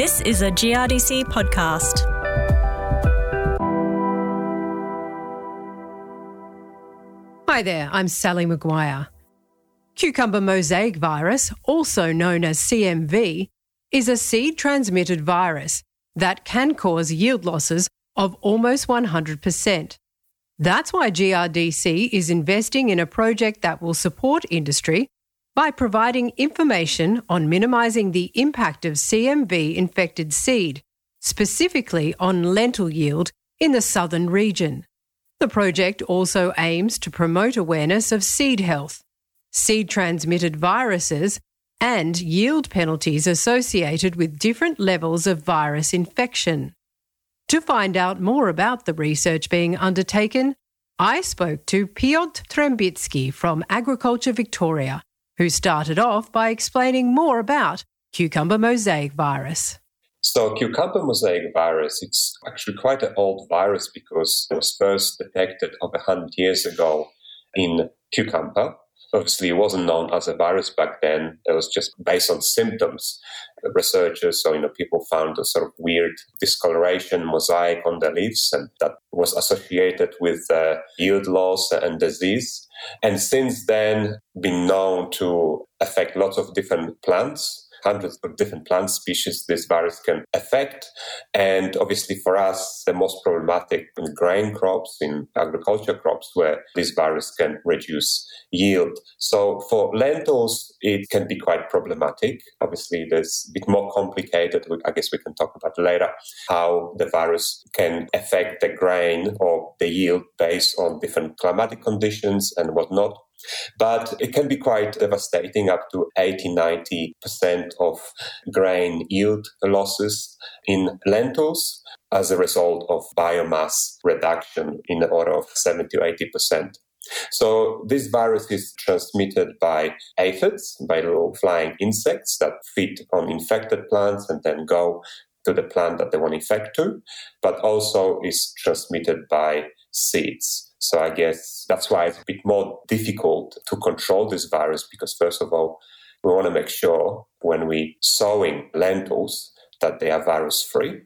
This is a GRDC podcast. Hi there, I'm Sally Maguire. Cucumber mosaic virus, also known as CMV, is a seed-transmitted virus that can cause yield losses of almost 100%. That's why GRDC is investing in a project that will support industry by providing information on minimising the impact of CMV-infected seed, specifically on lentil yield in the southern region. The project also aims to promote awareness of seed health, seed-transmitted viruses, and yield penalties associated with different levels of virus infection. To find out more about the research being undertaken, I spoke to Piotr Trembitsky from Agriculture Victoria, who started off by explaining more about cucumber mosaic virus. So cucumber mosaic virus, it's actually quite an old virus because it was first detected over 100 years ago in cucumber. Obviously, it wasn't known as a virus back then. It was just based on symptoms. Researchers, people found a sort of weird discoloration, mosaic on the leaves, and that was associated with yield loss and disease. And since then, been known to affect lots of different plants, hundreds of different plant species this virus can affect. And obviously for us, the most problematic in grain crops, in agriculture crops, where this virus can reduce yield. So for lentils, it can be quite problematic. Obviously, there's a bit more complicated. I guess we can talk about later how the virus can affect the grain or the yield based on different climatic conditions and whatnot. But it can be quite devastating, up to 80-90% of grain yield losses in lentils as a result of biomass reduction in the order of 70-80%. So this virus is transmitted by aphids, by low-flying insects that feed on infected plants and then go to the plant that they want to infect to, but also is transmitted by seeds. So I guess that's why it's a bit more difficult to control this virus, because first of all, we want to make sure when we're sowing lentils that they are virus-free.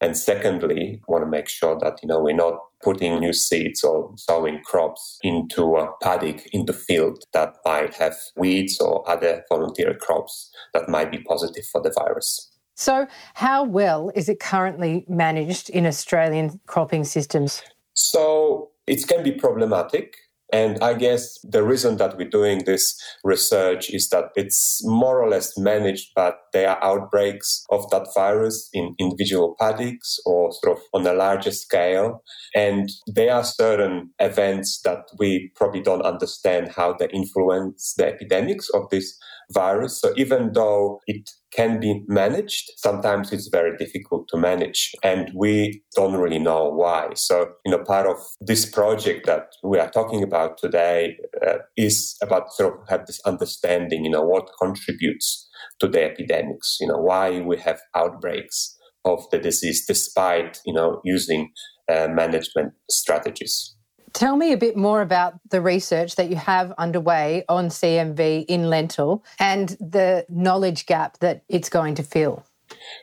And secondly, we want to make sure that, we're not putting new seeds or sowing crops into a paddock, into field that might have weeds or other volunteer crops that might be positive for the virus. So how well is it currently managed in Australian cropping systems? So it can be problematic, and I guess the reason that we're doing this research is that it's more or less managed, but there are outbreaks of that virus in individual paddocks or sort of on a larger scale, and there are certain events that we probably don't understand how they influence the epidemics of this virus. So even though it can be managed, sometimes it's very difficult to manage, and we don't really know why. So, part of this project that we are talking about today is about sort of have this understanding, what contributes to the epidemics, why we have outbreaks of the disease despite, using management strategies. Tell me a bit more about the research that you have underway on CMV in lentil and the knowledge gap that it's going to fill.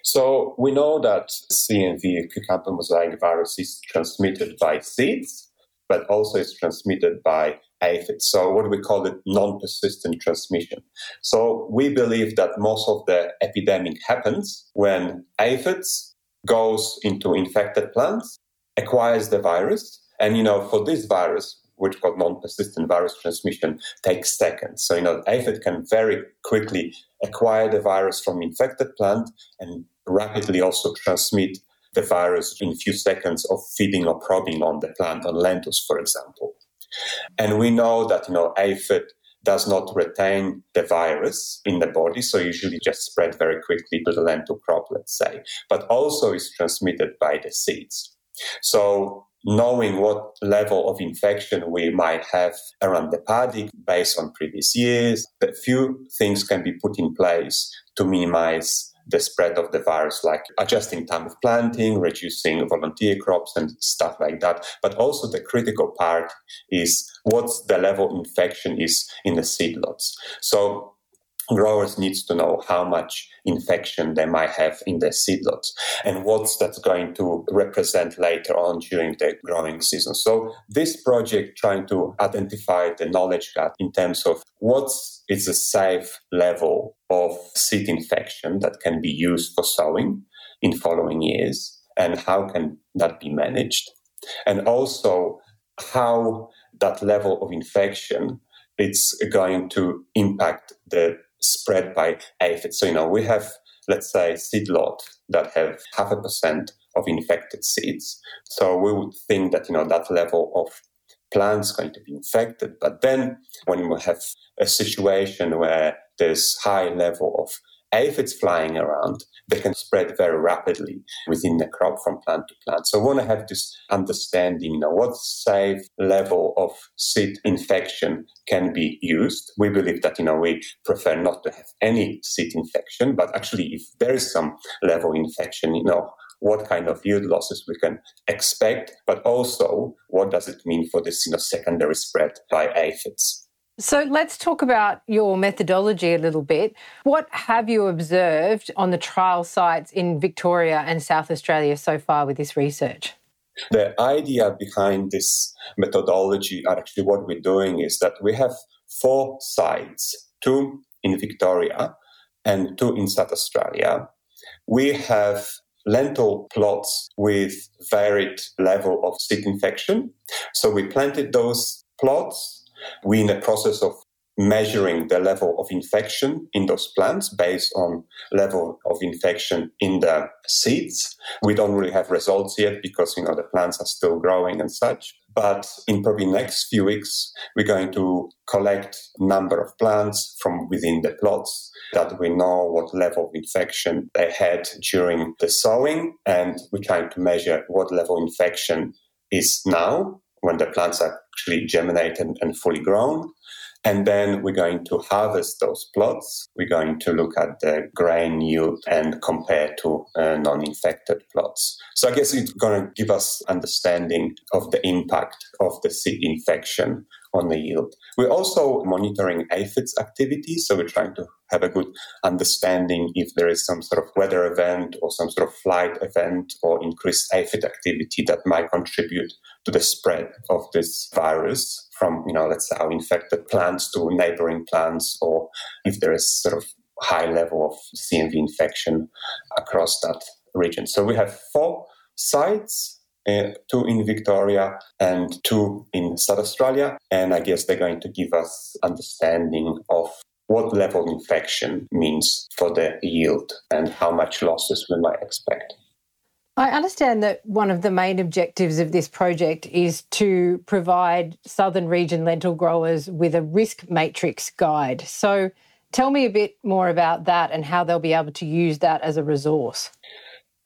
So we know that CMV, cucumber mosaic virus, is transmitted by seeds, but also it's transmitted by aphids. So what we call it non-persistent transmission. So we believe that most of the epidemic happens when aphids goes into infected plants, acquires the virus. And, for this virus, which called non-persistent virus transmission, takes seconds. So, aphid can very quickly acquire the virus from infected plant and rapidly also transmit the virus in a few seconds of feeding or probing on the plant, on lentils, for example. And we know that, aphid does not retain the virus in the body, so usually just spread very quickly to the lentil crop, let's say, but also is transmitted by the seeds. So knowing what level of infection we might have around the paddock based on previous years, a few things can be put in place to minimize the spread of the virus, like adjusting time of planting, reducing volunteer crops and stuff like that. But also the critical part is what's the level of infection is in the seedlots. So growers needs to know how much infection they might have in their seedlots and what's that's going to represent later on during the growing season. So this project trying to identify the knowledge gap in terms of what's is a safe level of seed infection that can be used for sowing in following years and how can that be managed, and also how that level of infection it's going to impact the spread by aphids. So, we have, let's say, seedlot that have 0.5% of infected seeds. So we would think that, that level of plants going to be infected. But then when we have a situation where there's high level of aphids flying around, they can spread very rapidly within the crop from plant to plant. So we want to have this understanding, what's safe level of seed infection can be used. We believe that, we prefer not to have any seed infection, but actually if there is some level infection, what kind of yield losses we can expect, but also what does it mean for this, secondary spread by aphids. So let's talk about your methodology a little bit. What have you observed on the trial sites in Victoria and South Australia so far with this research? The idea behind this methodology, actually what we're doing is that we have 4 sites, 2 in Victoria and 2 in South Australia. We have lentil plots with varied level of seed infection. So we planted those plots. We're in the process of measuring the level of infection in those plants based on level of infection in the seeds. We don't really have results yet because, the plants are still growing and such. But in probably next few weeks, we're going to collect number of plants from within the plots that we know what level of infection they had during the sowing. And we're trying to measure what level of infection is now when the plants are actually germinated and fully grown. And then we're going to harvest those plots. We're going to look at the grain yield and compare to non-infected plots. So I guess it's going to give us understanding of the impact of the seed infection on the yield. We're also monitoring aphids activity. So we're trying to have a good understanding if there is some sort of weather event or some sort of flight event or increased aphid activity that might contribute to the spread of this virus from, let's say, our infected plants to neighboring plants, or if there is sort of high level of CMV infection across that region. So we have 4 sites, 2 in Victoria and 2 in South Australia. And I guess they're going to give us understanding of what level of infection means for the yield and how much losses we might expect. I understand that one of the main objectives of this project is to provide southern region lentil growers with a risk matrix guide. So tell me a bit more about that and how they'll be able to use that as a resource.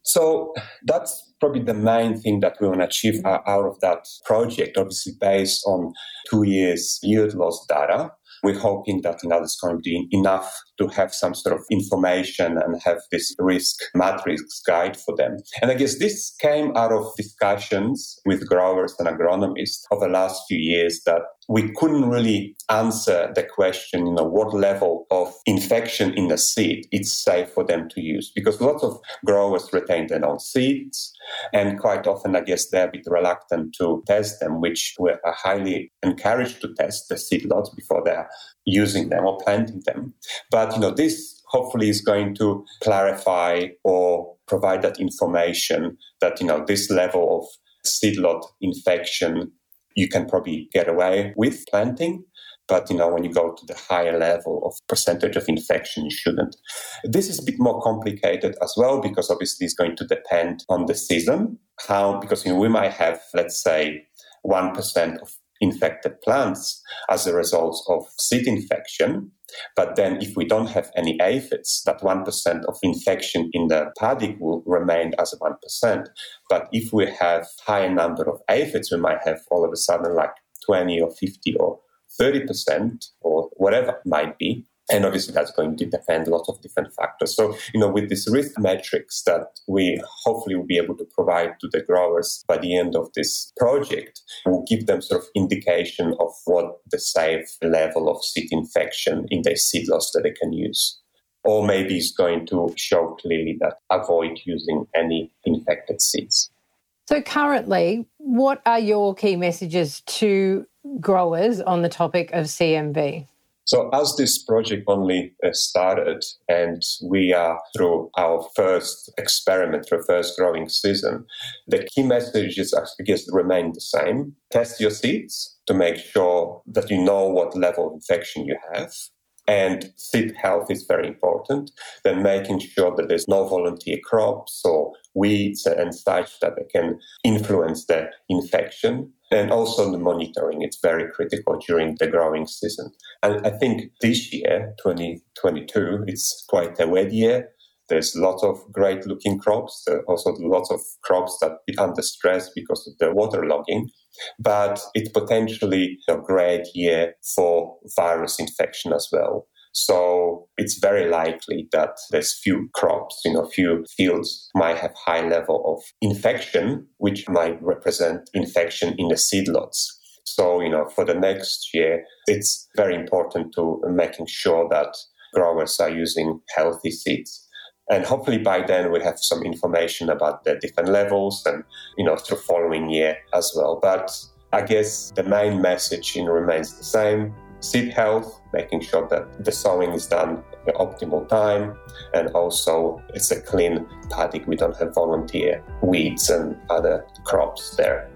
So that's probably the main thing that we want to achieve out of that project, obviously based on 2 years yield loss data. We're hoping that it's going to be enough to have some sort of information and have this risk matrix guide for them. And I guess this came out of discussions with growers and agronomists over the last few years that we couldn't really answer the question, what level of infection in the seed it's safe for them to use. Because lots of growers retain their own seeds. And quite often, I guess, they're a bit reluctant to test them, which we are highly encouraged to test the seed lots before they're using them or planting them. But, this hopefully is going to clarify or provide that information that, this level of seedlot infection you can probably get away with planting. But, when you go to the higher level of percentage of infection, you shouldn't. This is a bit more complicated as well, because obviously it's going to depend on the season. How? Because, we might have, let's say, 1% of infected plants as a result of seed infection. But then if we don't have any aphids, that 1% of infection in the paddock will remain as 1%. But if we have higher number of aphids, we might have all of a sudden like 20 or 50 or 30% or whatever it might be. And obviously that's going to depend on lots of different factors. So, with this risk metrics that we hopefully will be able to provide to the growers by the end of this project, will give them sort of indication of what the safe level of seed infection in their seed lots that they can use. Or maybe it's going to show clearly that avoid using any infected seeds. So currently, what are your key messages to growers on the topic of CMV? So as this project only started and we are through our first experiment, our first growing season, the key messages, I guess, remain the same. Test your seeds to make sure that you know what level of infection you have. And seed health is very important. Then making sure that there's no volunteer crops or weeds and such that they can influence the infection. And also the monitoring, it's very critical during the growing season. And I think this year, 2022, it's quite a wet year. There's lots of great looking crops. There are also lots of crops that are under stress because of the waterlogging. But it's potentially a great year for virus infection as well. So it's very likely that there's few crops, few fields might have high level of infection, which might represent infection in the seed lots. So, for the next year, it's very important to making sure that growers are using healthy seeds. And hopefully by then we have some information about the different levels and, through following year as well. But I guess the main message remains the same. Seed health, making sure that the sowing is done at the optimal time, and also it's a clean paddock. We don't have volunteer weeds and other crops there.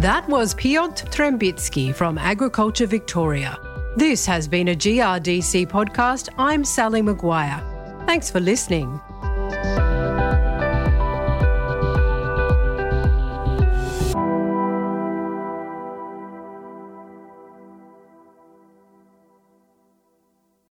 That was Piotr Trembitsky from Agriculture Victoria. This has been a GRDC podcast. I'm Sally Maguire. Thanks for listening.